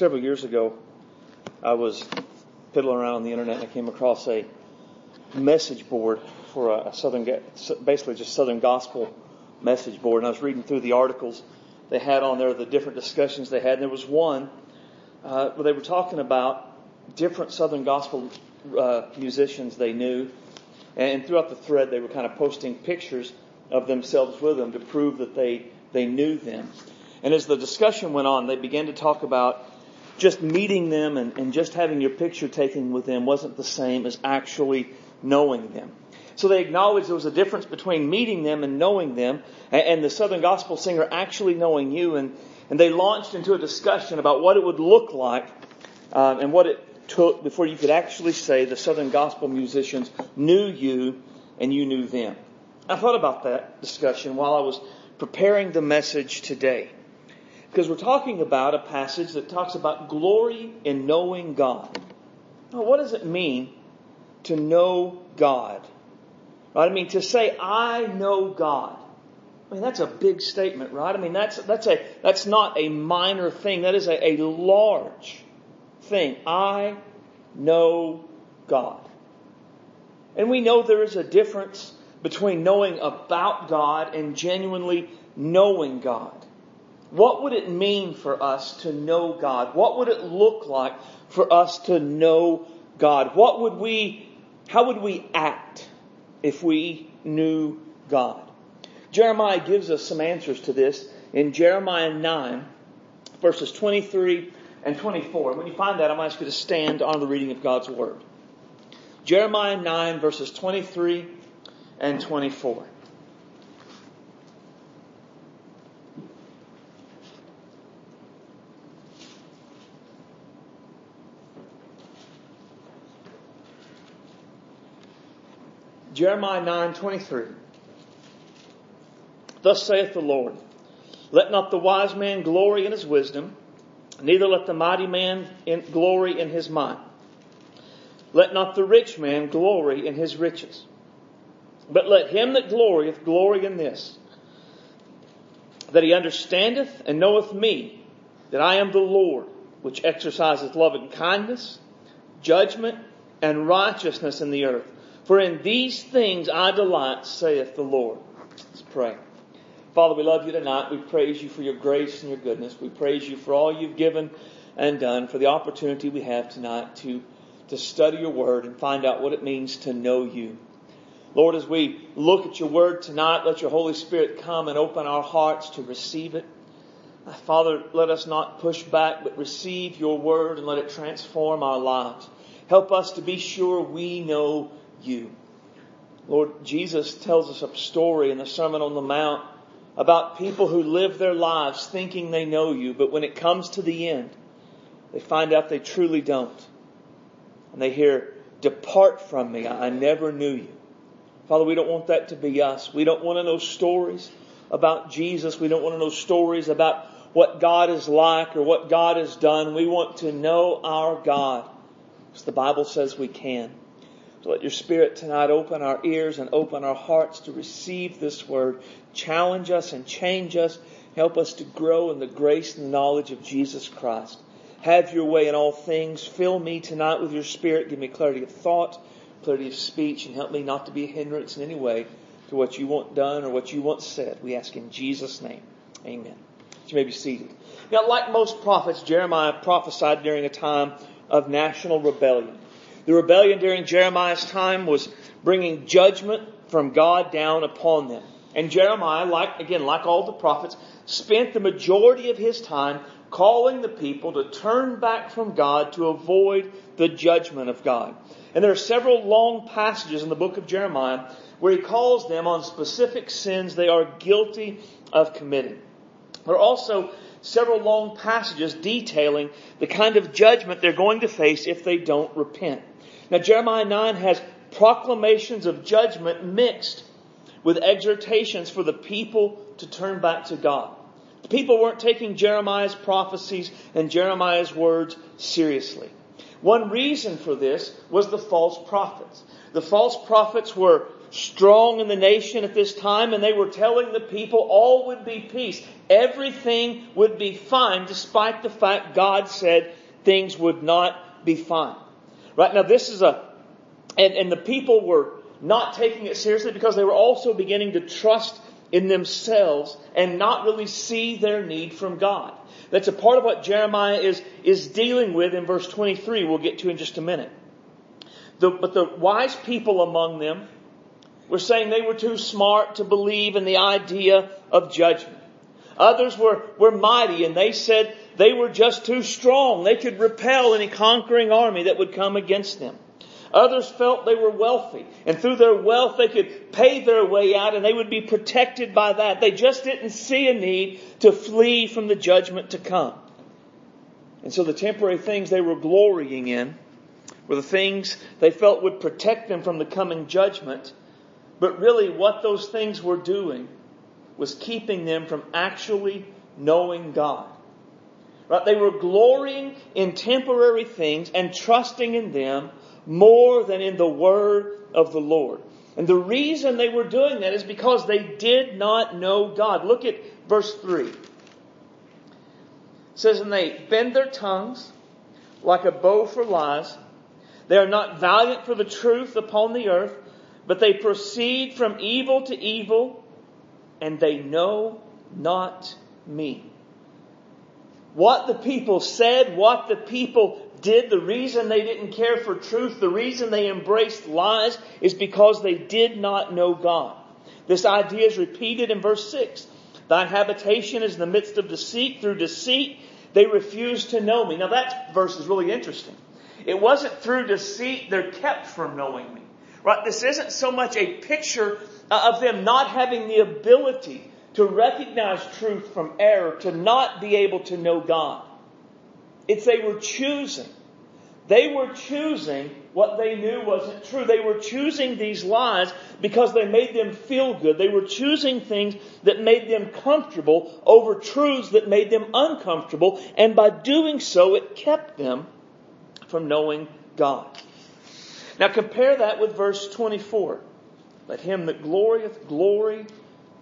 Several years ago, I was piddling around on the internet and I came across a message board for a Southern, basically just Southern gospel message board. And I was reading through the articles they had on there, the different discussions they had. And there was one where they were talking about different Southern gospel musicians they knew. And throughout the thread, they were kind of posting pictures of themselves with them to prove that they knew them. And as the discussion went on, they began to talk about just meeting them and just having your picture taken with them wasn't the same as actually knowing them. So they acknowledged there was a difference between meeting them and knowing them, and the Southern gospel singer actually knowing you. And they launched into a discussion about what it would look like and what it took before you could actually say the Southern gospel musicians knew you and you knew them. I thought about that discussion while I was preparing the message today, because we're talking about a passage that talks about glory in knowing God. Now, what does it mean to know God? Right? I mean, to say, I know God. I mean, that's a big statement, right? I mean, that's not a minor thing. That is a large thing. I know God. And we know there is a difference between knowing about God and genuinely knowing God. What would it mean for us to know God? What would it look like for us to know God? How would we act if we knew God? Jeremiah gives us some answers to this in Jeremiah 9, verses 23 and 24. When you find that, I'm going to ask you to stand on the reading of God's Word. Jeremiah 9, verses 23 and 24. Jeremiah 9:23. Thus saith the Lord, let not the wise man glory in his wisdom, neither let the mighty man glory in his might. Let not the rich man glory in his riches. But let him that glorieth glory in this, that he understandeth and knoweth me, that I am the Lord, which exerciseth love and kindness, judgment and righteousness in the earth. For in these things I delight, saith the Lord. Let's pray. Father, we love you tonight. We praise you for your grace and your goodness. We praise you for all you've given and done, for the opportunity we have tonight to study your word and find out what it means to know you. Lord, as we look at your word tonight, let your Holy Spirit come and open our hearts to receive it. Father, let us not push back, but receive your word and let it transform our lives. Help us to be sure we know you. Lord, Jesus tells us a story in the Sermon on the Mount about people who live their lives thinking they know you, but when it comes to the end, they find out they truly don't. And they hear, depart from me, I never knew you. Father, we don't want that to be us. We don't want to know stories about Jesus. We don't want to know stories about what God is like or what God has done. We want to know our God, because the Bible says we can. So let your Spirit tonight open our ears and open our hearts to receive this word. Challenge us and change us. Help us to grow in the grace and the knowledge of Jesus Christ. Have your way in all things. Fill me tonight with your Spirit. Give me clarity of thought, clarity of speech, and help me not to be a hindrance in any way to what you want done or what you want said. We ask in Jesus' name. Amen. You may be seated. Now, like most prophets, Jeremiah prophesied during a time of national rebellion. The rebellion during Jeremiah's time was bringing judgment from God down upon them. And Jeremiah, like all the prophets, spent the majority of his time calling the people to turn back from God to avoid the judgment of God. And there are several long passages in the book of Jeremiah where he calls them on specific sins they are guilty of committing. There are also several long passages detailing the kind of judgment they're going to face if they don't repent. Now, Jeremiah 9 has proclamations of judgment mixed with exhortations for the people to turn back to God. The people weren't taking Jeremiah's prophecies and Jeremiah's words seriously. One reason for this was the false prophets. The false prophets were strong in the nation at this time, and they were telling the people all would be peace. Everything would be fine, despite the fact God said things would not be fine. Right now, this is and the people were not taking it seriously because they were also beginning to trust in themselves and not really see their need from God. That's a part of what Jeremiah is dealing with in verse 23. We'll get to in just a minute. But the wise people among them were saying they were too smart to believe in the idea of judgment. Others were mighty, and they said they were just too strong. They could repel any conquering army that would come against them. Others felt they were wealthy, and through their wealth they could pay their way out, and they would be protected by that. They just didn't see a need to flee from the judgment to come. And so the temporary things they were glorying in were the things they felt would protect them from the coming judgment. But really what those things were doing was keeping them from actually knowing God. Right? They were glorying in temporary things and trusting in them more than in the word of the Lord. And the reason they were doing that is because they did not know God. Look at verse 3. It says, and they bend their tongues like a bow for lies. They are not valiant for the truth upon the earth, but they proceed from evil to evil, and they know not me. What the people said, what the people did, the reason they didn't care for truth, the reason they embraced lies, is because they did not know God. This idea is repeated in verse 6. Thy habitation is in the midst of deceit. Through deceit, they refuse to know me. Now that verse is really interesting. It wasn't through deceit they're kept from knowing me. Right? This isn't so much a picture of them not having the ability to recognize truth from error, to not be able to know God. It's they were choosing. They were choosing what they knew wasn't true. They were choosing these lies because they made them feel good. They were choosing things that made them comfortable over truths that made them uncomfortable. And by doing so, it kept them from knowing God. Now compare that with verse 24. Let him that glorieth glory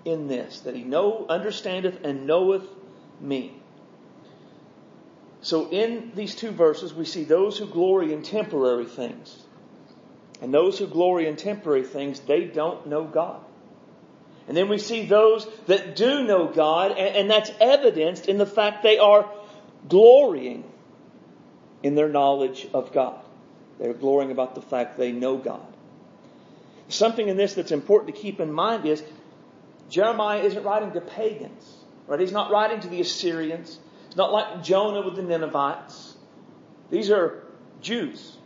in this, that he understandeth and knoweth me. So in these two verses we see those who glory in temporary things. And those who glory in temporary things, they don't know God. And then we see those that do know God, and that's evidenced in the fact they are glorying in their knowledge of God. They're glorying about the fact they know God. Something in this that's important to keep in mind is Jeremiah isn't writing to pagans, right? He's not writing to the Assyrians. It's not like Jonah with the Ninevites. These are Jews.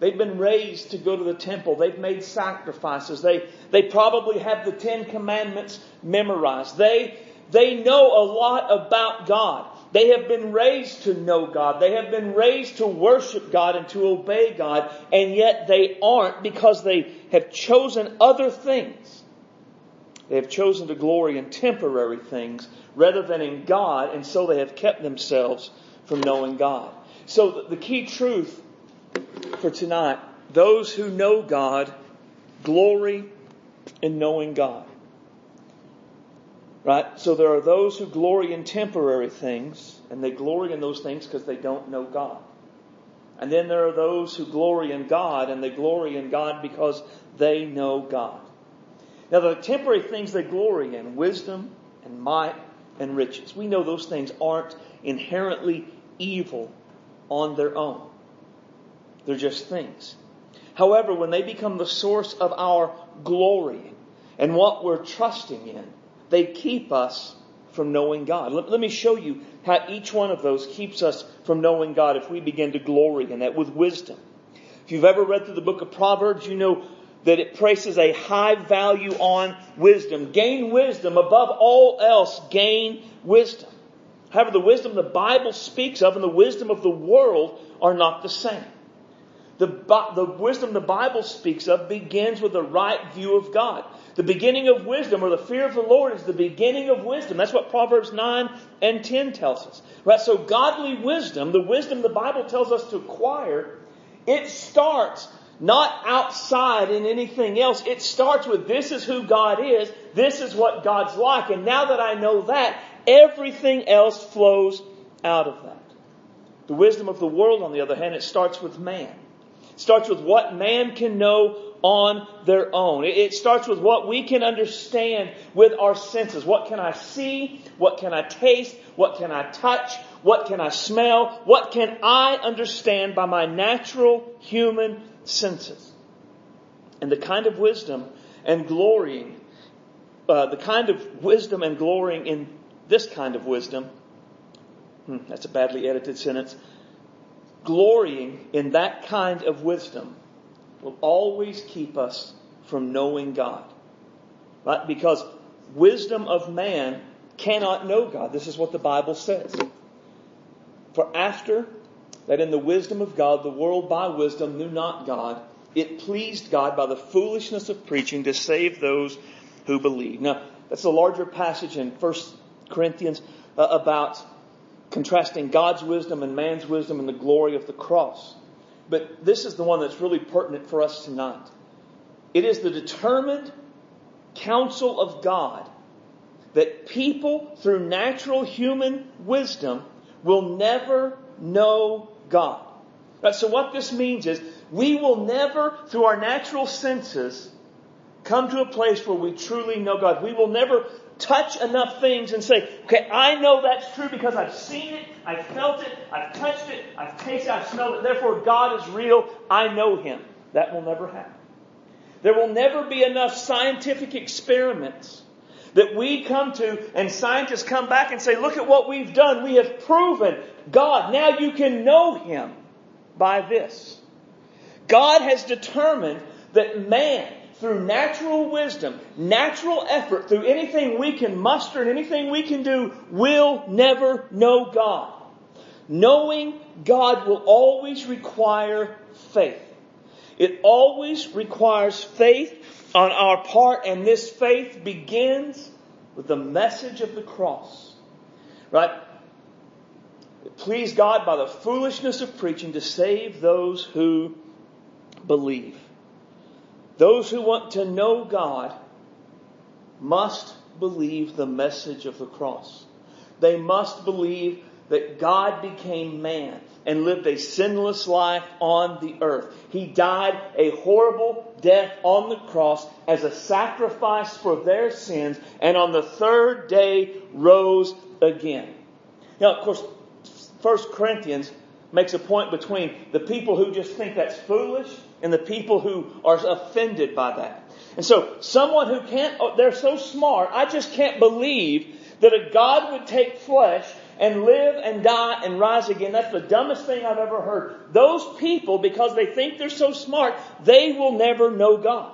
They've been raised to go to the temple. They've made sacrifices. They probably have the 10 Commandments memorized. They know a lot about God. They have been raised to know God. They have been raised to worship God and to obey God. And yet they aren't, because they have chosen other things. They have chosen to glory in temporary things rather than in God, and so they have kept themselves from knowing God. So the key truth for tonight, those who know God glory in knowing God. Right? So there are those who glory in temporary things, and they glory in those things because they don't know God. And then there are those who glory in God, and they glory in God because they know God. Now, the temporary things they glory in, wisdom and might and riches, we know those things aren't inherently evil on their own. They're just things. However, when they become the source of our glory and what we're trusting in, they keep us from knowing God. Let me show you how each one of those keeps us from knowing God if we begin to glory in that with wisdom. If you've ever read through the book of Proverbs, you know that it places a high value on wisdom. Gain wisdom. Above all else, gain wisdom. However, the wisdom the Bible speaks of and the wisdom of the world are not the same. The wisdom the Bible speaks of begins with a right view of God. The beginning of wisdom, or the fear of the Lord, is the beginning of wisdom. That's what Proverbs 9 and 10 tells us. Right? So godly wisdom, the wisdom the Bible tells us to acquire, it starts not outside in anything else. It starts with this is who God is. This is what God's like. And now that I know that, everything else flows out of that. The wisdom of the world, on the other hand, it starts with man. It starts with what man can know on their own. It starts with what we can understand with our senses. What can I see? What can I taste? What can I touch? What can I smell? What can I understand by my natural human senses? And the kind of wisdom and glorying, in this kind of wisdom, that's a badly edited sentence, glorying in that kind of wisdom will always keep us from knowing God. Right? Because wisdom of man cannot know God. This is what the Bible says. For after that in the wisdom of God, the world by wisdom knew not God. It pleased God by the foolishness of preaching to save those who believe. Now, that's a larger passage in 1 Corinthians about contrasting God's wisdom and man's wisdom and the glory of the cross. But this is the one that's really pertinent for us tonight. It is the determined counsel of God that people, through natural human wisdom, will never know God. Right, so what this means is we will never, through our natural senses, come to a place where we truly know God. We will never touch enough things and say, okay, I know that's true because I've seen it, I've felt it, I've touched it, I've tasted it, I've smelled it, therefore God is real, I know Him. That will never happen. There will never be enough scientific experiments that we come to and scientists come back and say, look at what we've done, we have proven God, now you can know Him by this. God has determined that man, through natural wisdom, natural effort, through anything we can muster and anything we can do, will never know God. Knowing God will always require faith. It always requires faith on our part, and this faith begins with the message of the cross. Right? It pleased God by the foolishness of preaching to save those who believe. Those who want to know God must believe the message of the cross. They must believe that God became man and lived a sinless life on the earth. He died a horrible death on the cross as a sacrifice for their sins, and on the third day rose again. Now, of course, 1 Corinthians makes a point between the people who just think that's foolish and the people who are offended by that. And so someone who they're so smart, I just can't believe that a God would take flesh and live and die and rise again. That's the dumbest thing I've ever heard. Those people, because they think they're so smart, they will never know God.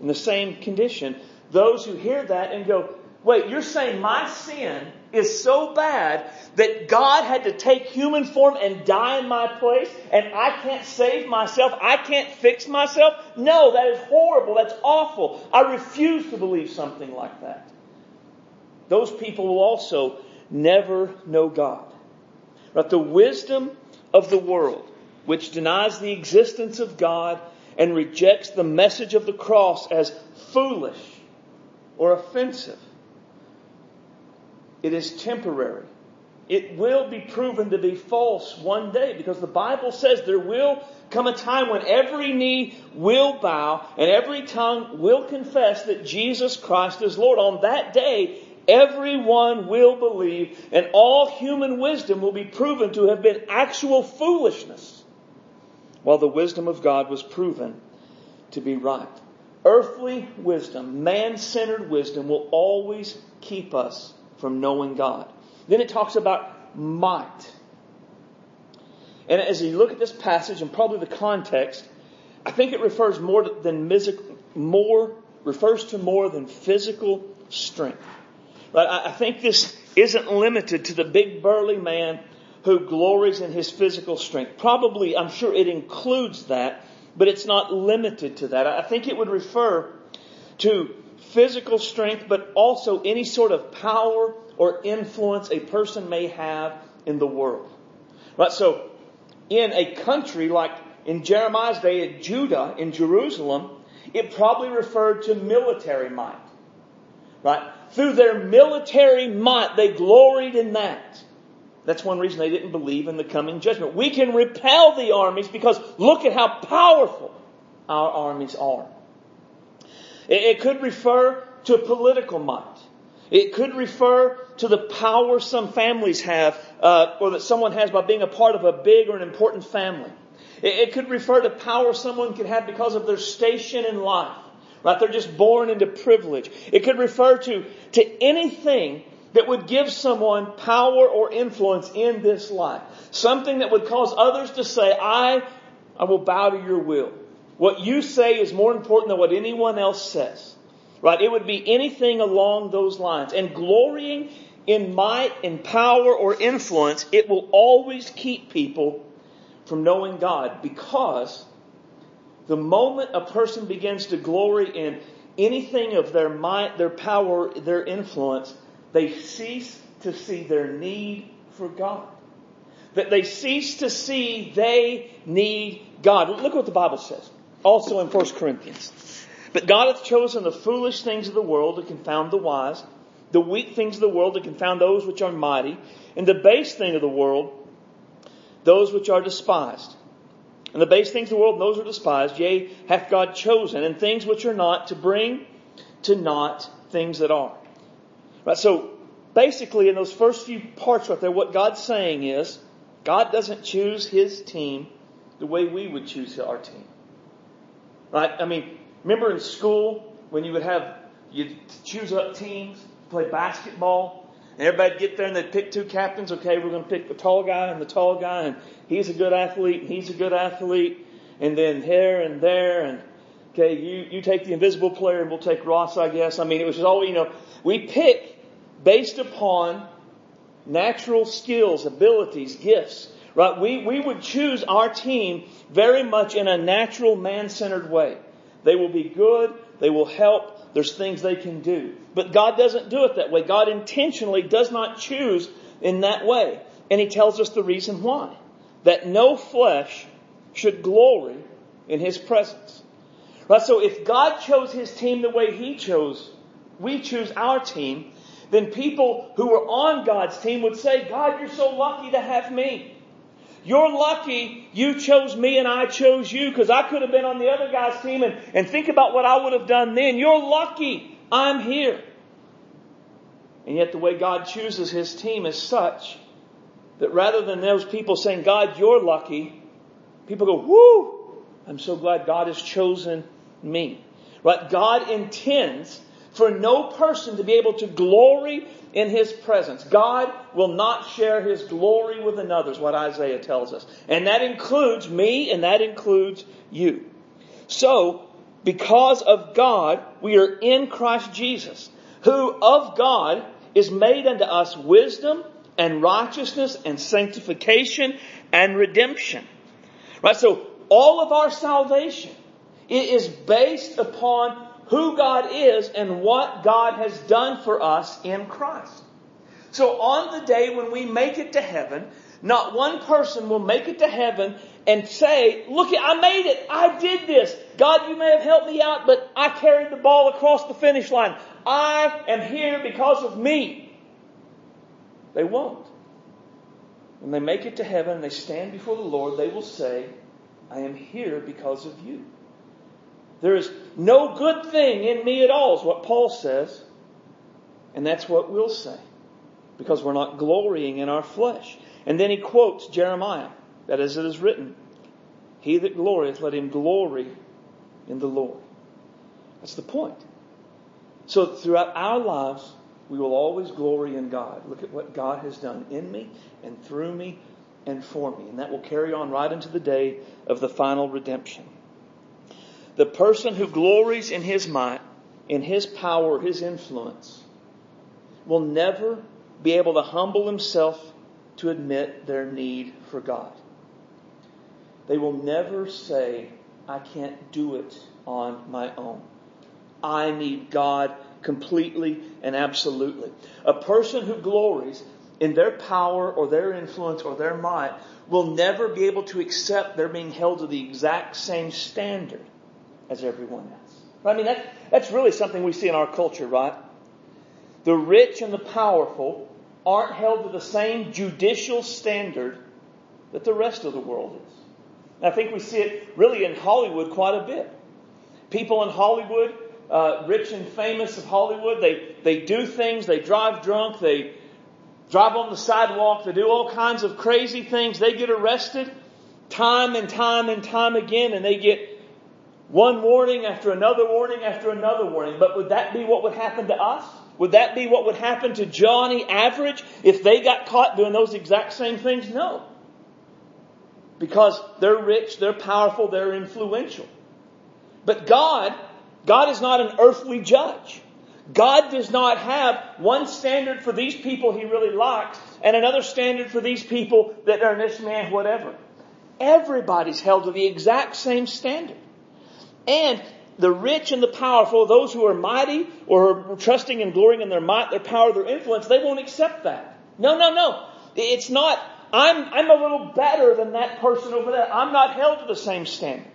In the same condition, those who hear that and go, wait, you're saying my sin is so bad that God had to take human form and die in my place, and I can't save myself, I can't fix myself? No, that is horrible, that's awful. I refuse to believe something like that. Those people will also never know God. But the wisdom of the world, which denies the existence of God and rejects the message of the cross as foolish or offensive, it is temporary. It will be proven to be false one day, because the Bible says there will come a time when every knee will bow and every tongue will confess that Jesus Christ is Lord. On that day, everyone will believe, and all human wisdom will be proven to have been actual foolishness, while the wisdom of God was proven to be right. Earthly wisdom, man-centered wisdom, will always keep us from knowing God. Then it talks about might. And as you look at this passage and probably the context, I think it refers more than physical strength. Right? I think this isn't limited to the big burly man who glories in his physical strength. Probably, I'm sure it includes that, but it's not limited to that. I think it would refer to physical strength, but also any sort of power or influence a person may have in the world. Right? So in a country like in Jeremiah's day at Judah in Jerusalem, it probably referred to military might. Right? Through their military might, they gloried in that. That's one reason they didn't believe in the coming judgment. We can repel the armies because look at how powerful our armies are. It could refer to political might. It could refer to the power some families have or that someone has by being a part of a big or an important family. It could refer to power someone could have because of their station in life. Right? They're just born into privilege. It could refer to anything that would give someone power or influence in this life. Something that would cause others to say, I will bow to your will. What you say is more important than what anyone else says. Right? It would be anything along those lines. And glorying in might and power or influence, it will always keep people from knowing God, because the moment a person begins to glory in anything of their might, their power, their influence, they cease to see their need for God. That they cease to see they need God. Look what the Bible says, also in 1 Corinthians. But God hath chosen the foolish things of the world to confound the wise, the weak things of the world to confound those which are mighty, and the base thing of the world, those which are despised. And the base things of the world, those are despised, yea, hath God chosen, and things which are not, to bring to naught things that are. Right, so basically in those first few parts right there, what God's saying is, God doesn't choose His team the way we would choose our team. Right? I mean, remember in school when you would have, you'd choose up teams, play basketball, and everybody'd get there and they'd pick two captains. Okay, we're going to pick the tall guy, and he's a good athlete, and he's a good athlete. And then here and there, and okay, you take the invisible player, and we'll take Ross, I guess. I mean, it was just all, we pick based upon natural skills, abilities, gifts, right? We would choose our team very much in a natural, man-centered way. They will be good. They will help. There's things they can do. But God doesn't do it that way. God intentionally does not choose in that way. And He tells us the reason why. That no flesh should glory in His presence. Right? So if God chose His team the way He chose, we choose our team, then people who were on God's team would say, God, you're so lucky to have me. You're lucky you chose me and I chose you, because I could have been on the other guy's team, and think about what I would have done then. You're lucky I'm here. And yet the way God chooses His team is such that rather than those people saying, God, you're lucky, people go, woo, I'm so glad God has chosen me. Right? God intends for no person to be able to glory in His presence. God will not share His glory with another, is what Isaiah tells us. And that includes me, and that includes you. So, because of God, we are in Christ Jesus, who of God is made unto us wisdom and righteousness and sanctification and redemption. Right? So, all of our salvation, it is based upon who God is and what God has done for us in Christ. So on the day when we make it to heaven, not one person will make it to heaven and say, look, I made it. I did this. God, you may have helped me out, but I carried the ball across the finish line. I am here because of me. They won't. When they make it to heaven and they stand before the Lord, they will say, I am here because of you. There is no good thing in me at all, is what Paul says. And that's what we'll say, because we're not glorying in our flesh. And then he quotes Jeremiah, that as it is written, he that glorieth, let him glory in the Lord. That's the point. So throughout our lives, we will always glory in God. Look at what God has done in me and through me and for me. And that will carry on right into the day of the final redemption. The person who glories in his might, in his power, his influence, will never be able to humble himself to admit their need for God. They will never say, I can't do it on my own. I need God completely and absolutely. A person who glories in their power or their influence or their might will never be able to accept they're being held to the exact same standard as everyone else. I mean, that's really something we see in our culture, right? The rich and the powerful aren't held to the same judicial standard that the rest of the world is. And I think we see it really in Hollywood quite a bit. People in Hollywood, rich and famous of Hollywood, they do things, they drive drunk, they drive on the sidewalk, they do all kinds of crazy things. They get arrested time and time and time again, and they get one warning after another warning after another warning. But would that be what would happen to us? Would that be what would happen to Johnny Average if they got caught doing those exact same things? No. Because they're rich, they're powerful, they're influential. But God is not an earthly judge. God does not have one standard for these people He really likes and another standard for these people that are this man, whatever. Everybody's held to the exact same standard. And the rich and the powerful, those who are mighty or are trusting and glorying in their might, their power, their influence, they won't accept that. No. It's not, I'm a little better than that person over there. I'm not held to the same standard.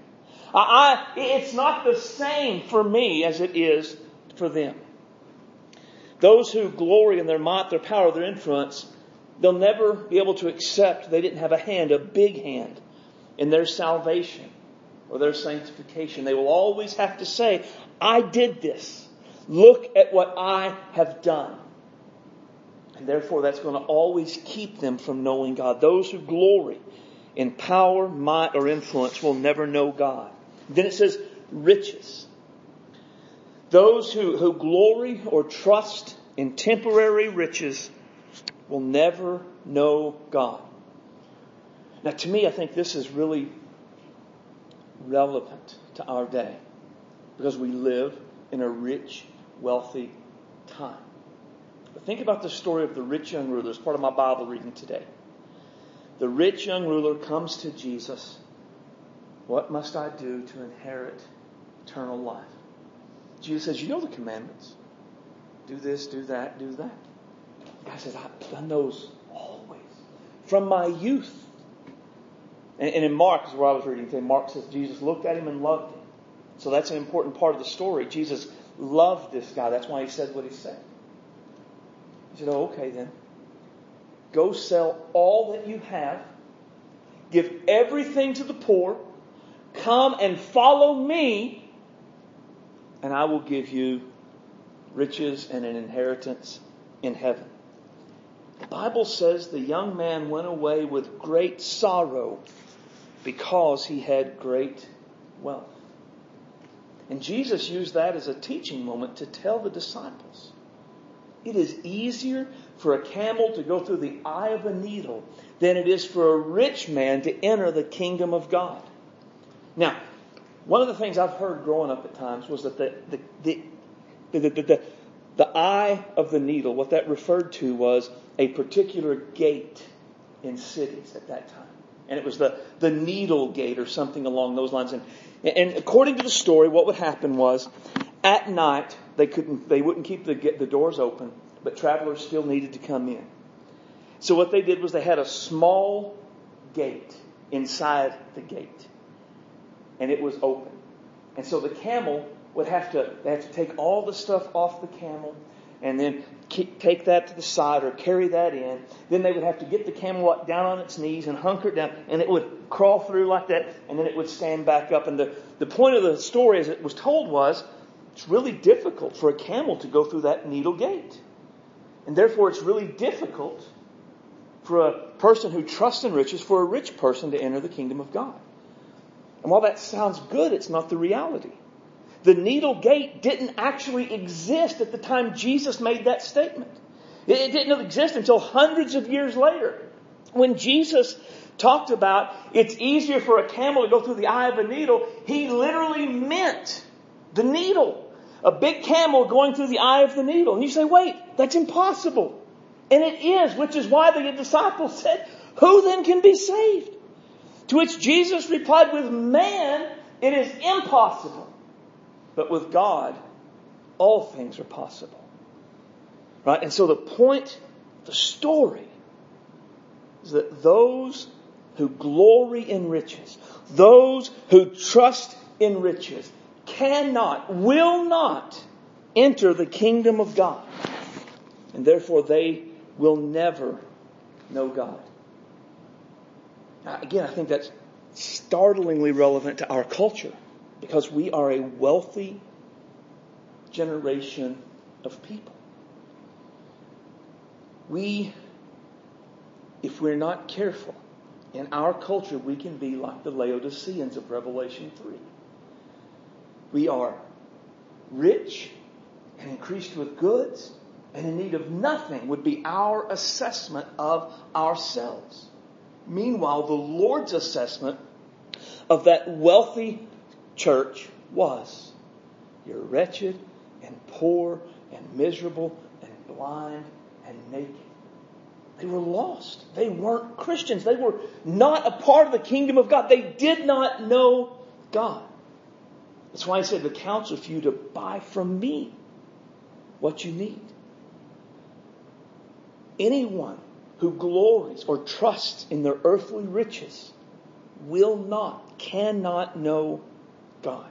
It's not the same for me as it is for them. Those who glory in their might, their power, their influence, they'll never be able to accept they didn't have a hand, a big hand, in their salvation or their sanctification. They will always have to say, I did this. Look at what I have done. And therefore, that's going to always keep them from knowing God. Those who glory in power, might, or influence will never know God. Then it says, riches. Those who glory or trust in temporary riches will never know God. Now, to me, I think this is really relevant to our day because we live in a rich, wealthy time. But think about the story of the rich young ruler. It's part of my Bible reading today. The rich young ruler comes to Jesus. What must I do to inherit eternal life? Jesus says, you know the commandments. Do this, do that, do that. The guy says, I've done those always. From my youth. And in Mark is where I was reading today. Mark says Jesus looked at him and loved him. So that's an important part of the story. Jesus loved this guy. That's why he said what he said. He said, oh, okay then. Go sell all that you have. Give everything to the poor. Come and follow me. And I will give you riches and an inheritance in heaven. The Bible says the young man went away with great sorrow because he had great wealth. And Jesus used that as a teaching moment to tell the disciples, it is easier for a camel to go through the eye of a needle than it is for a rich man to enter the kingdom of God. Now, one of the things I've heard growing up at times was that the eye of the needle, what that referred to was a particular gate in cities at that time. And it was the needle gate or something along those lines. And according to the story, what would happen was at night, they wouldn't keep the doors open, but travelers still needed to come in. So what they did was they had a small gate inside the gate. And it was open. And so the camel would have to take all the stuff off the camel and then take that to the side or carry that in. Then they would have to get the camel up down on its knees and hunker it down, and it would crawl through like that, and then it would stand back up. And the point of the story as it was told was it's really difficult for a camel to go through that needle gate. And therefore it's really difficult for a person who trusts in riches, for a rich person to enter the kingdom of God. And while that sounds good, it's not the reality. The needle gate didn't actually exist at the time Jesus made that statement. It didn't exist until hundreds of years later. When Jesus talked about it's easier for a camel to go through the eye of a needle, he literally meant the needle. A big camel going through the eye of the needle. And you say, wait, that's impossible. And it is, which is why the disciples said, who then can be saved? To which Jesus replied, with man, it is impossible. But with God, all things are possible. Right? And so the point the story is that those who glory in riches, those who trust in riches, cannot, will not enter the kingdom of God. And therefore they will never know God. Now, again, I think that's startlingly relevant to our culture, because we are a wealthy generation of people. We, if we're not careful, in our culture we can be like the Laodiceans of Revelation 3. We are rich and increased with goods and in need of nothing would be our assessment of ourselves. Meanwhile, the Lord's assessment of that wealthy church was, you're wretched and poor and miserable and blind and naked. They were lost. They weren't Christians. They were not a part of the kingdom of God. They did not know God. That's why I said the counsel for you to buy from me what you need. Anyone who glories or trusts in their earthly riches will not, cannot know God.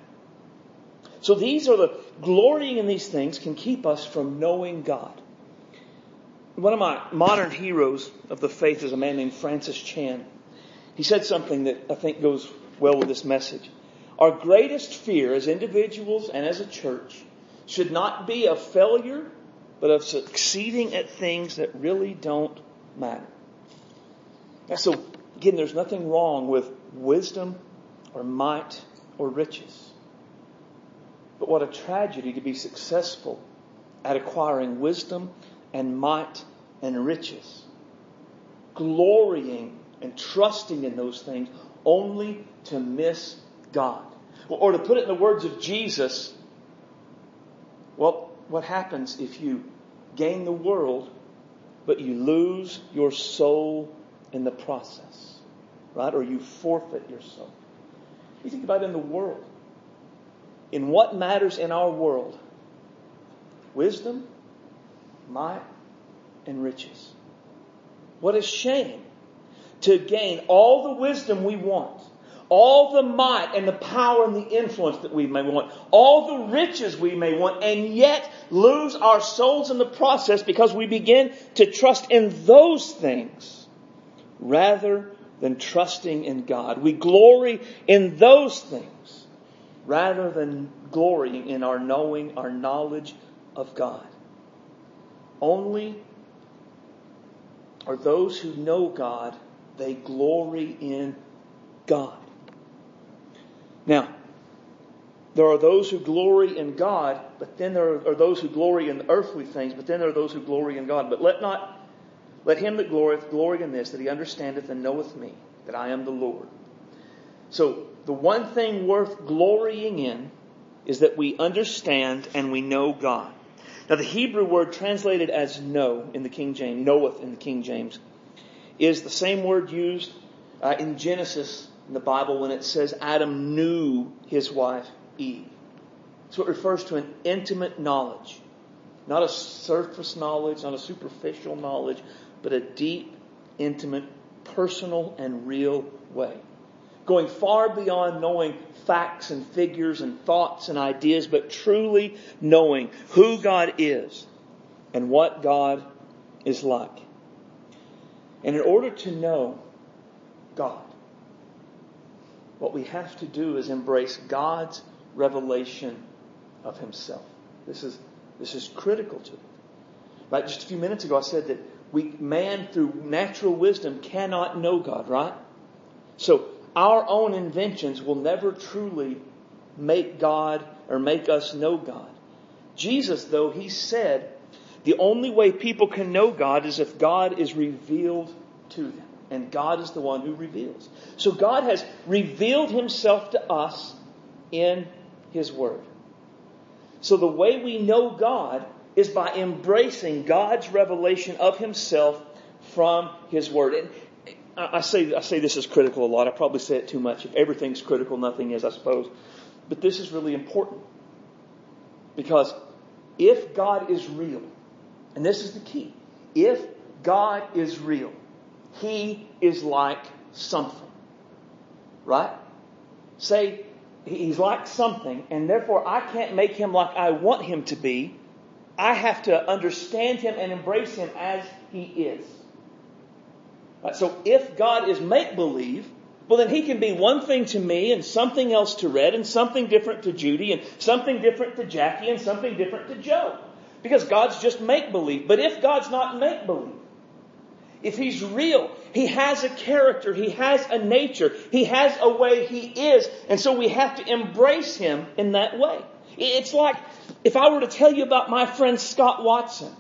So these are the, glorying in these things can keep us from knowing God. One of my modern heroes of the faith is a man named Francis Chan. He said something that I think goes well with this message. Our greatest fear as individuals and as a church should not be of failure, but of succeeding at things that really don't matter. And so, again, there's nothing wrong with wisdom or might or riches. But what a tragedy to be successful at acquiring wisdom and might and riches, glorying and trusting in those things only to miss God. Or to put it in the words of Jesus, well, what happens if you gain the world but you lose your soul in the process, right? Or you forfeit your soul. You think about it in the world. In what matters in our world? Wisdom, might, and riches. What a shame to gain all the wisdom we want, all the might and the power and the influence that we may want, all the riches we may want, and yet lose our souls in the process because we begin to trust in those things rather than trusting in God. We glory in those things rather than glorying in our knowing, our knowledge of God. Only are those who know God, they glory in God. Now, there are those who glory in God, but then there are those who glory in earthly things, but then there are those who glory in God. But let him that glorieth glory in this, that he understandeth and knoweth me, that I am the Lord. So, the one thing worth glorying in is that we understand and we know God. Now, the Hebrew word translated as know in the King James, knoweth in the King James, is the same word used in Genesis in the Bible when it says Adam knew his wife Eve. So it refers to an intimate knowledge, not a surface knowledge, not a superficial knowledge, but a deep, intimate, personal, and real way. Going far beyond knowing facts and figures and thoughts and ideas, but truly knowing who God is and what God is like. And in order to know God, what we have to do is embrace God's revelation of himself. This is critical to it. Right? Just a few minutes ago I said that man through natural wisdom cannot know God, right? So our own inventions will never truly make God or make us know God. Jesus, though, he said the only way people can know God is if God is revealed to them. And God is the one who reveals. So God has revealed himself to us in his word. So the way we know God is by embracing God's revelation of himself from his word. And I say this is critical a lot. I probably say it too much. If everything's critical, nothing is, I suppose. But this is really important. Because if God is real, and this is the key, if God is real. He is like something. Right? Say, he's like something, and therefore I can't make him like I want him to be. I have to understand him and embrace him as he is. Right? So if God is make-believe, well, then he can be one thing to me and something else to Red and something different to Judy and something different to Jackie and something different to Joe. Because God's just make-believe. But if God's not make-believe, if he's real, he has a character, he has a nature, he has a way he is. And so we have to embrace him in that way. It's like if I were to tell you about my friend Scott Watson,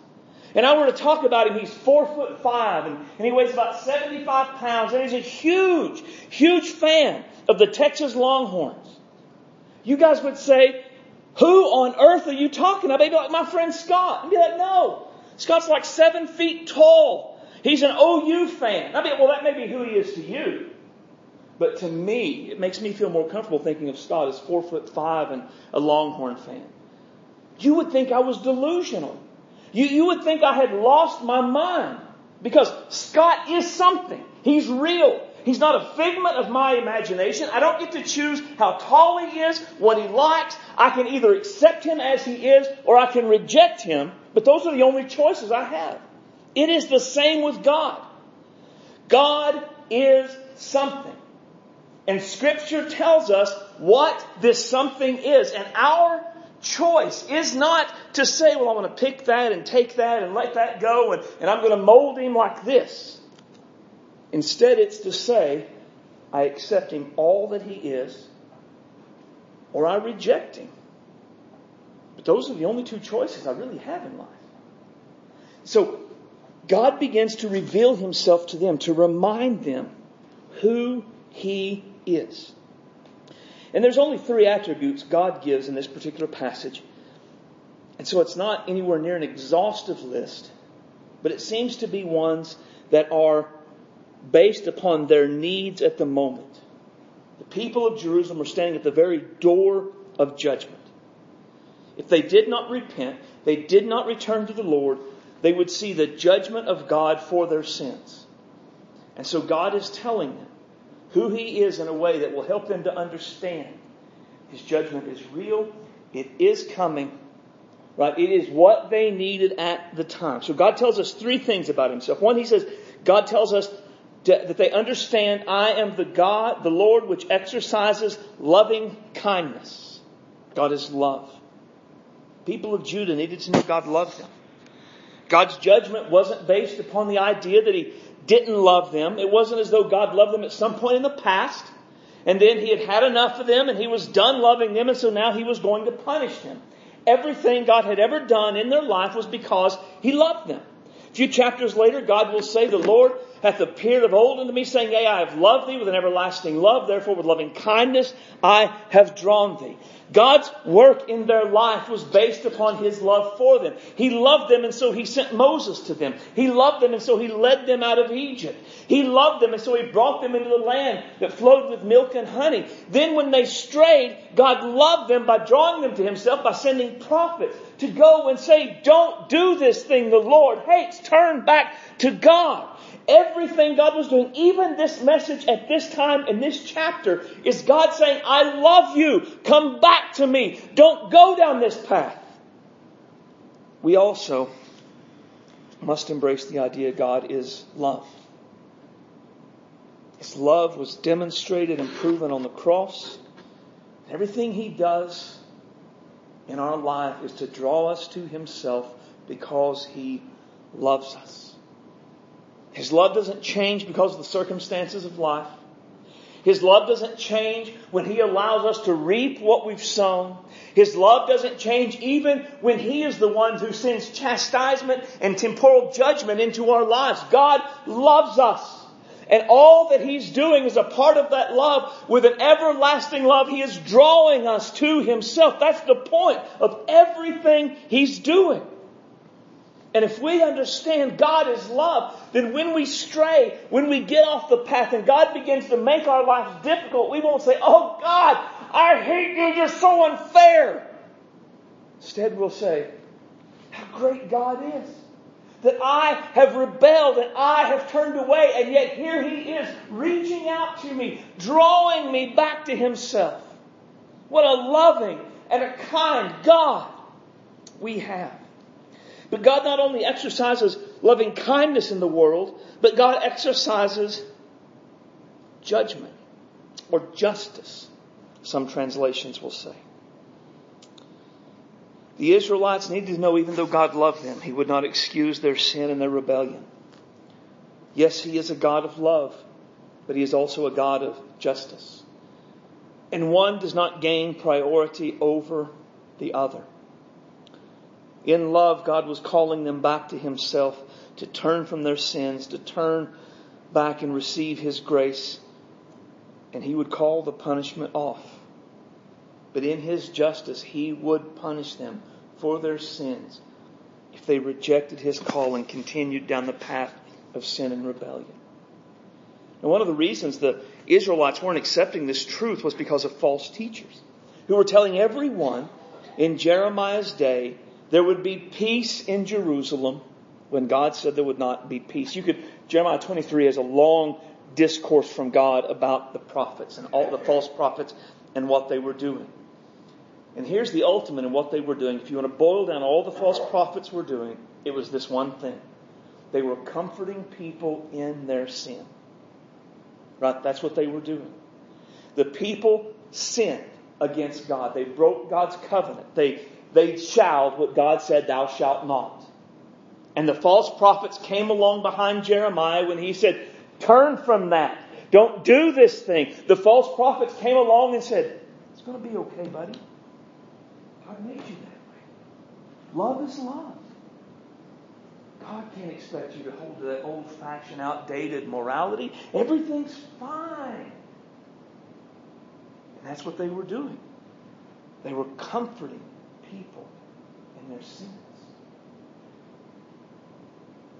and I were to talk about him, he's 4'5", and he weighs about 75 pounds, and he's a huge, huge fan of the Texas Longhorns. You guys would say, who on earth are you talking about? I'd be like, my friend Scott. I'd be like, no, Scott's like 7 feet tall. He's an OU fan. I'd be like, well, that may be who he is to you. But to me, it makes me feel more comfortable thinking of Scott as 4'5" and a Longhorn fan. You would think I was delusional. You would think I had lost my mind, because Scott is something. He's real. He's not a figment of my imagination. I don't get to choose how tall he is, what he likes. I can either accept him as he is or I can reject him. But those are the only choices I have. It is the same with God. God is something. And Scripture tells us what this something is. And our choice is not to say, well, I'm going to pick that and take that and let that go, and I'm going to mold him like this. Instead, it's to say, I accept him all that he is, or I reject him. But those are the only two choices I really have in life. So God begins to reveal himself to them, to remind them who he is. And there's only three attributes God gives in this particular passage. And so it's not anywhere near an exhaustive list, but it seems to be ones that are based upon their needs at the moment. The people of Jerusalem are standing at the very door of judgment. If they did not repent, they did not return to the Lord, they would see the judgment of God for their sins. And so God is telling them who he is in a way that will help them to understand his judgment is real. It is coming. Right? It is what they needed at the time. So God tells us three things about himself. One, he says, God tells us that they understand, I am the God, the Lord, which exercises loving kindness. God is love. People of Judah needed to know God loved them. God's judgment wasn't based upon the idea that he didn't love them. It wasn't as though God loved them at some point in the past, and then he had enough of them, and he was done loving them, and so now he was going to punish them. Everything God had ever done in their life was because he loved them. A few chapters later, God will say, the Lord hath appeared of old unto me, saying, yea, I have loved thee with an everlasting love, therefore with loving kindness I have drawn thee. God's work in their life was based upon his love for them. He loved them, and so he sent Moses to them. He loved them, and so he led them out of Egypt. He loved them, and so he brought them into the land that flowed with milk and honey. Then when they strayed, God loved them by drawing them to himself, by sending prophets to go and say, don't do this thing the Lord hates. Turn back to God. Everything God was doing, even this message at this time in this chapter, is God saying, I love you. Come back to me. Don't go down this path. We also must embrace the idea God is love. His love was demonstrated and proven on the cross. Everything he does in our life is to draw us to himself because he loves us. His love doesn't change because of the circumstances of life. His love doesn't change when he allows us to reap what we've sown. His love doesn't change even when he is the one who sends chastisement and temporal judgment into our lives. God loves us. And all that he's doing is a part of that love. With an everlasting love, he is drawing us to himself. That's the point of everything he's doing. And if we understand God is love, then when we stray, when we get off the path and God begins to make our lives difficult, we won't say, oh God, I hate you, you're so unfair. Instead, we'll say, how great God is. that I have rebelled and I have turned away, and yet here He is reaching out to me, drawing me back to Himself. What a loving and a kind God we have. But God not only exercises loving kindness in the world, but God exercises judgment or justice, some translations will say. The Israelites needed to know even though God loved them, He would not excuse their sin and their rebellion. Yes, He is a God of love, but He is also a God of justice. And one does not gain priority over the other. In love, God was calling them back to Himself, to turn from their sins, to turn back and receive His grace. And He would call the punishment off. But in His justice, He would punish them for their sins if they rejected His call and continued down the path of sin and rebellion. And one of the reasons the Israelites weren't accepting this truth was because of false teachers who were telling everyone in Jeremiah's day there would be peace in Jerusalem when God said there would not be peace. Jeremiah 23 has a long discourse from God about the prophets and all the false prophets and what they were doing. And here's the ultimate in what they were doing. If you want to boil down all the false prophets were doing, it was this one thing. They were comforting people in their sin. Right? That's what they were doing. The people sinned against God. They broke God's covenant. They challed what God said, thou shalt not. And the false prophets came along behind Jeremiah when he said, turn from that. Don't do this thing. The false prophets came along and said, it's going to be okay, buddy. God made you that way. Love is love. God can't expect you to hold to that old-fashioned, outdated morality. Everything's fine. And that's what they were doing. They were comforting people in their sins.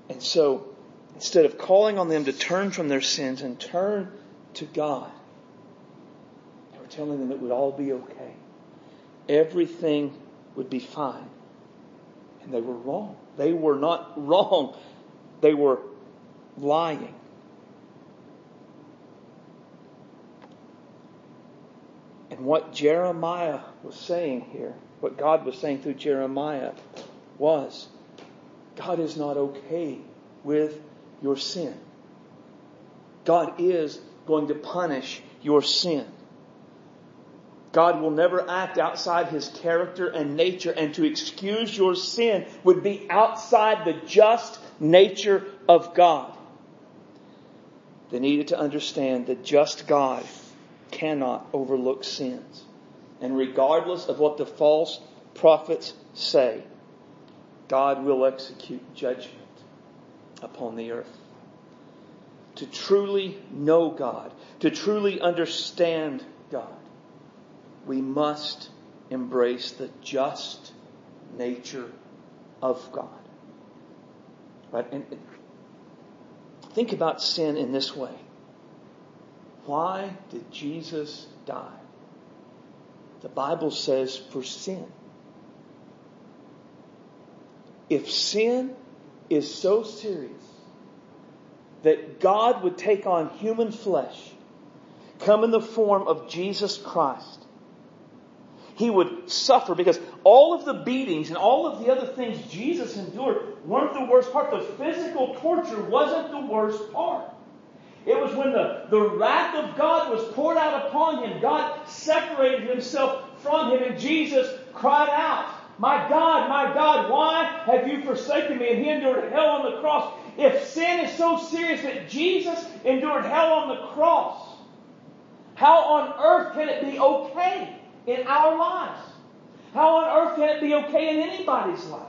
And so, instead of calling on them to turn from their sins and turn to God, they were telling them it would all be okay. Everything would be fine. And they were wrong. They were not wrong. They were lying. And what Jeremiah was saying here, what God was saying through Jeremiah was, God is not okay with your sin. God is going to punish your sin. God will never act outside His character and nature, and to excuse your sin would be outside the just nature of God. They needed to understand that just God cannot overlook sins. And regardless of what the false prophets say, God will execute judgment upon the earth. To truly know God, to truly understand God, we must embrace the just nature of God. Right? And think about sin in this way. Why did Jesus die? The Bible says for sin. If sin is so serious that God would take on human flesh, come in the form of Jesus Christ, He would suffer, because all of the beatings and all of the other things Jesus endured weren't the worst part. The physical torture wasn't the worst part. It was when the wrath of God was poured out upon Him. God separated Himself from Him, and Jesus cried out, my God, why have you forsaken me? And He endured hell on the cross. If sin is so serious that Jesus endured hell on the cross, how on earth can it be okay in our lives? How on earth can it be okay in anybody's life?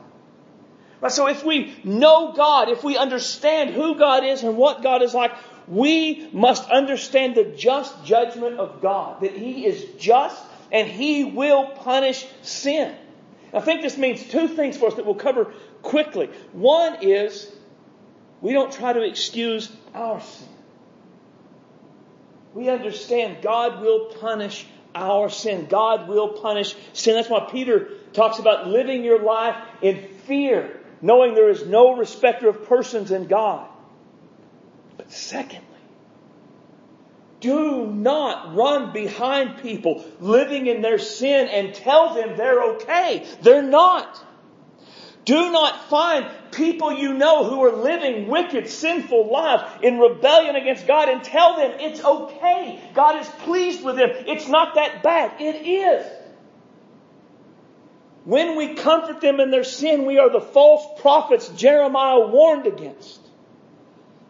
Right, so if we know God, if we understand who God is and what God is like, we must understand the just judgment of God, that He is just and He will punish sin. I think this means two things for us that we'll cover quickly. One is, we don't try to excuse our sin. We understand God will punish our sin. God will punish sin. That's why Peter talks about living your life in fear knowing there is no respecter of persons in God. But secondly, do not run behind people living in their sin and tell them they're okay. They're not. Do not find people you know who are living wicked, sinful lives in rebellion against God and tell them it's okay. God is pleased with them. It's not that bad. It is. When we comfort them in their sin, we are the false prophets Jeremiah warned against.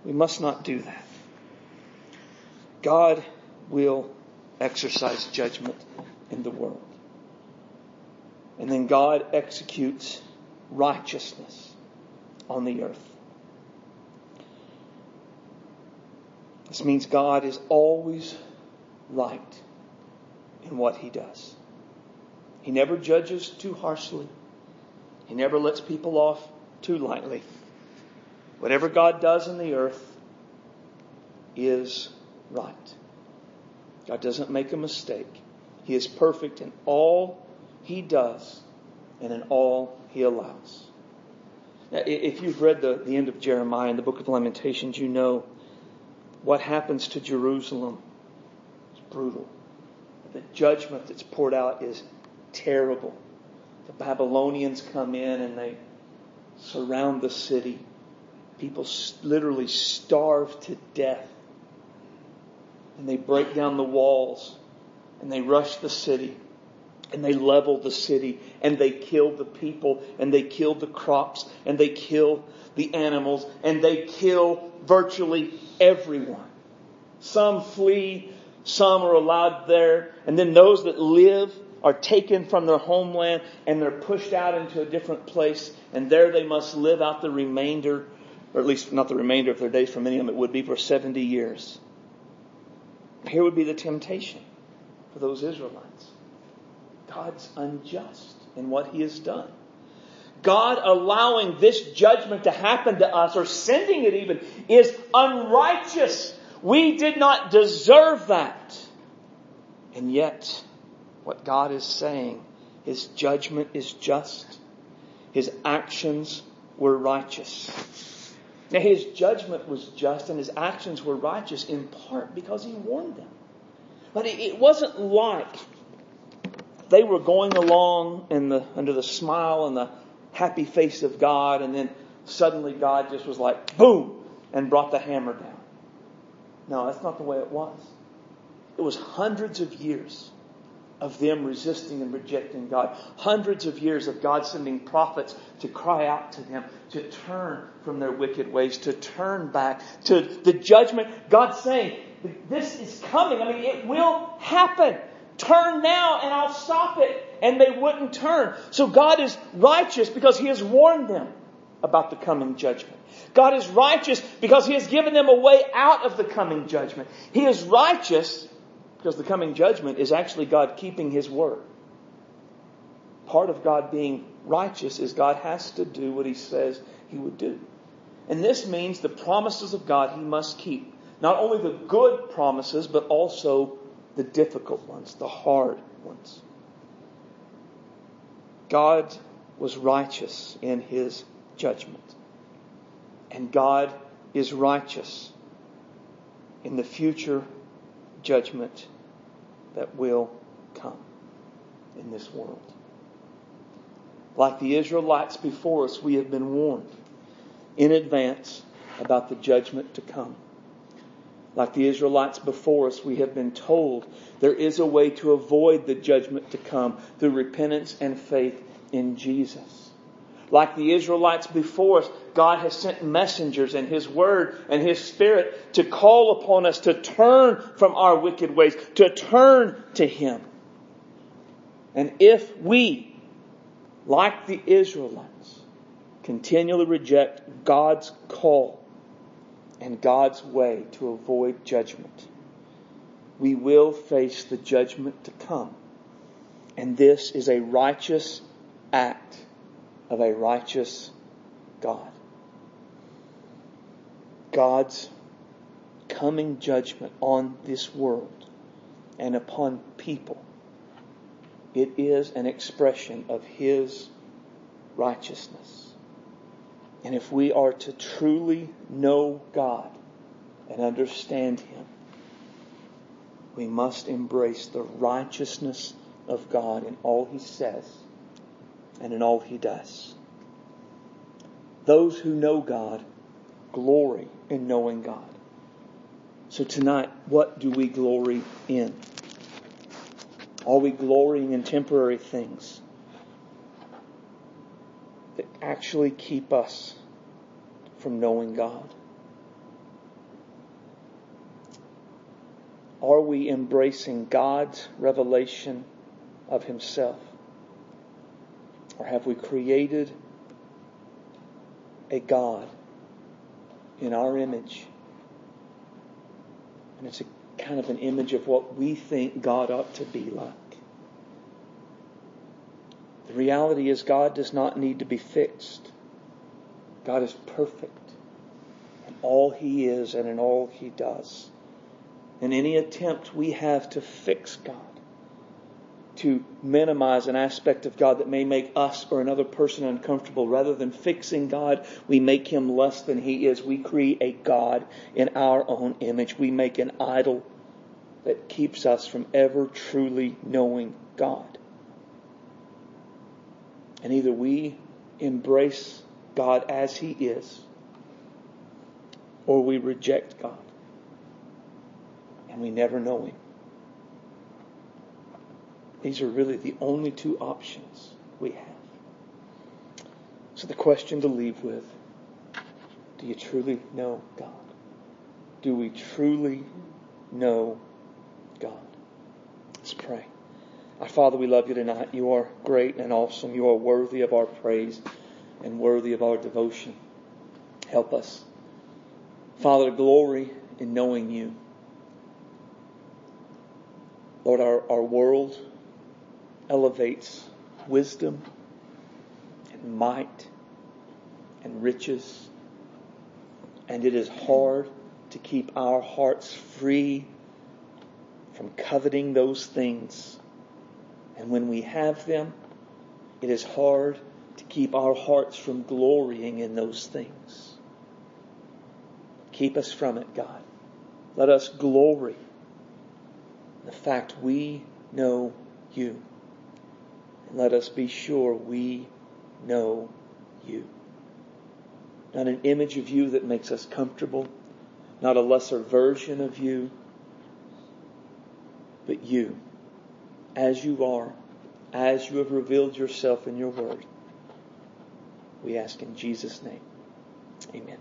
We must not do that. God will exercise judgment in the world. And then God executes righteousness on the earth. This means God is always right in what He does. He never judges too harshly. He never lets people off too lightly. Whatever God does in the earth is right. God doesn't make a mistake. He is perfect in all He does and in all He allows. Now, if you've read the end of Jeremiah and the book of Lamentations, you know what happens to Jerusalem is brutal. The judgment that's poured out is terrible. The Babylonians come in and they surround the city. People literally starve to death. And they break down the walls. And they rush the city. And they leveled the city. And they killed the people. And they killed the crops. And they killed the animals. And they kill virtually everyone. Some flee. Some are allowed there. And then those that live are taken from their homeland. And they're pushed out into a different place. And there they must live out the remainder. Or at least not the remainder of their days. For many of them it would be for 70 years. Here would be the temptation for those Israelites. God's unjust in what He has done. God allowing this judgment to happen to us, or sending it even, is unrighteous. We did not deserve that. And yet, what God is saying, His judgment is just. His actions were righteous. Now, His judgment was just and His actions were righteous in part because He warned them. But it wasn't like they were going along under the smile and the happy face of God, and then suddenly God just was like, boom, and brought the hammer down. No, that's not the way it was. It was hundreds of years of them resisting and rejecting God. Hundreds of years of God sending prophets to cry out to them, to turn from their wicked ways, to turn back to the judgment. God's saying, this is coming. I mean, it will happen. Turn now and I'll stop it. And they wouldn't turn. So God is righteous because He has warned them about the coming judgment. God is righteous because He has given them a way out of the coming judgment. He is righteous because the coming judgment is actually God keeping His word. Part of God being righteous is God has to do what He says He would do. And this means the promises of God He must keep. Not only the good promises, but also the difficult ones, the hard ones. God was righteous in His judgment. And God is righteous in the future judgment that will come in this world. Like the Israelites before us, we have been warned in advance about the judgment to come. Like the Israelites before us, we have been told there is a way to avoid the judgment to come through repentance and faith in Jesus. Like the Israelites before us, God has sent messengers and His Word and His Spirit to call upon us to turn from our wicked ways, to turn to Him. And if we, like the Israelites, continually reject God's call and God's way to avoid judgment, we will face the judgment to come. And this is a righteous act of a righteous God. God's coming judgment on this world and upon people. It is an expression of His righteousness. And if we are to truly know God and understand Him, we must embrace the righteousness of God in all He says and in all He does. Those who know God glory in knowing God. So tonight, what do we glory in? Are we glorying in temporary things that actually keep us from knowing God? Are we embracing God's revelation of Himself? Or have we created a God in our image? And it's a kind of an image of what we think God ought to be like. The reality is God does not need to be fixed. God is perfect in all He is and in all He does. And any attempt we have to fix God, to minimize an aspect of God that may make us or another person uncomfortable, rather than fixing God, we make Him less than He is. We create a God in our own image. We make an idol that keeps us from ever truly knowing God. And either we embrace God as He is, or we reject God. And we never know Him. These are really the only two options we have. So the question to leave with, do you truly know God? Do we truly know God? Let's pray. Our Father, we love You tonight. You are great and awesome. You are worthy of our praise and worthy of our devotion. Help us, Father, glory in knowing You. Lord, our world elevates wisdom and might and riches, and it is hard to keep our hearts free from coveting those things. And when we have them, it is hard to keep our hearts from glorying in those things. Keep us from it, God. Let us glory the fact we know You. And let us be sure we know You. Not an image of You that makes us comfortable, not a lesser version of You, but You, as You are, as You have revealed Yourself in Your Word. We ask in Jesus' name. Amen.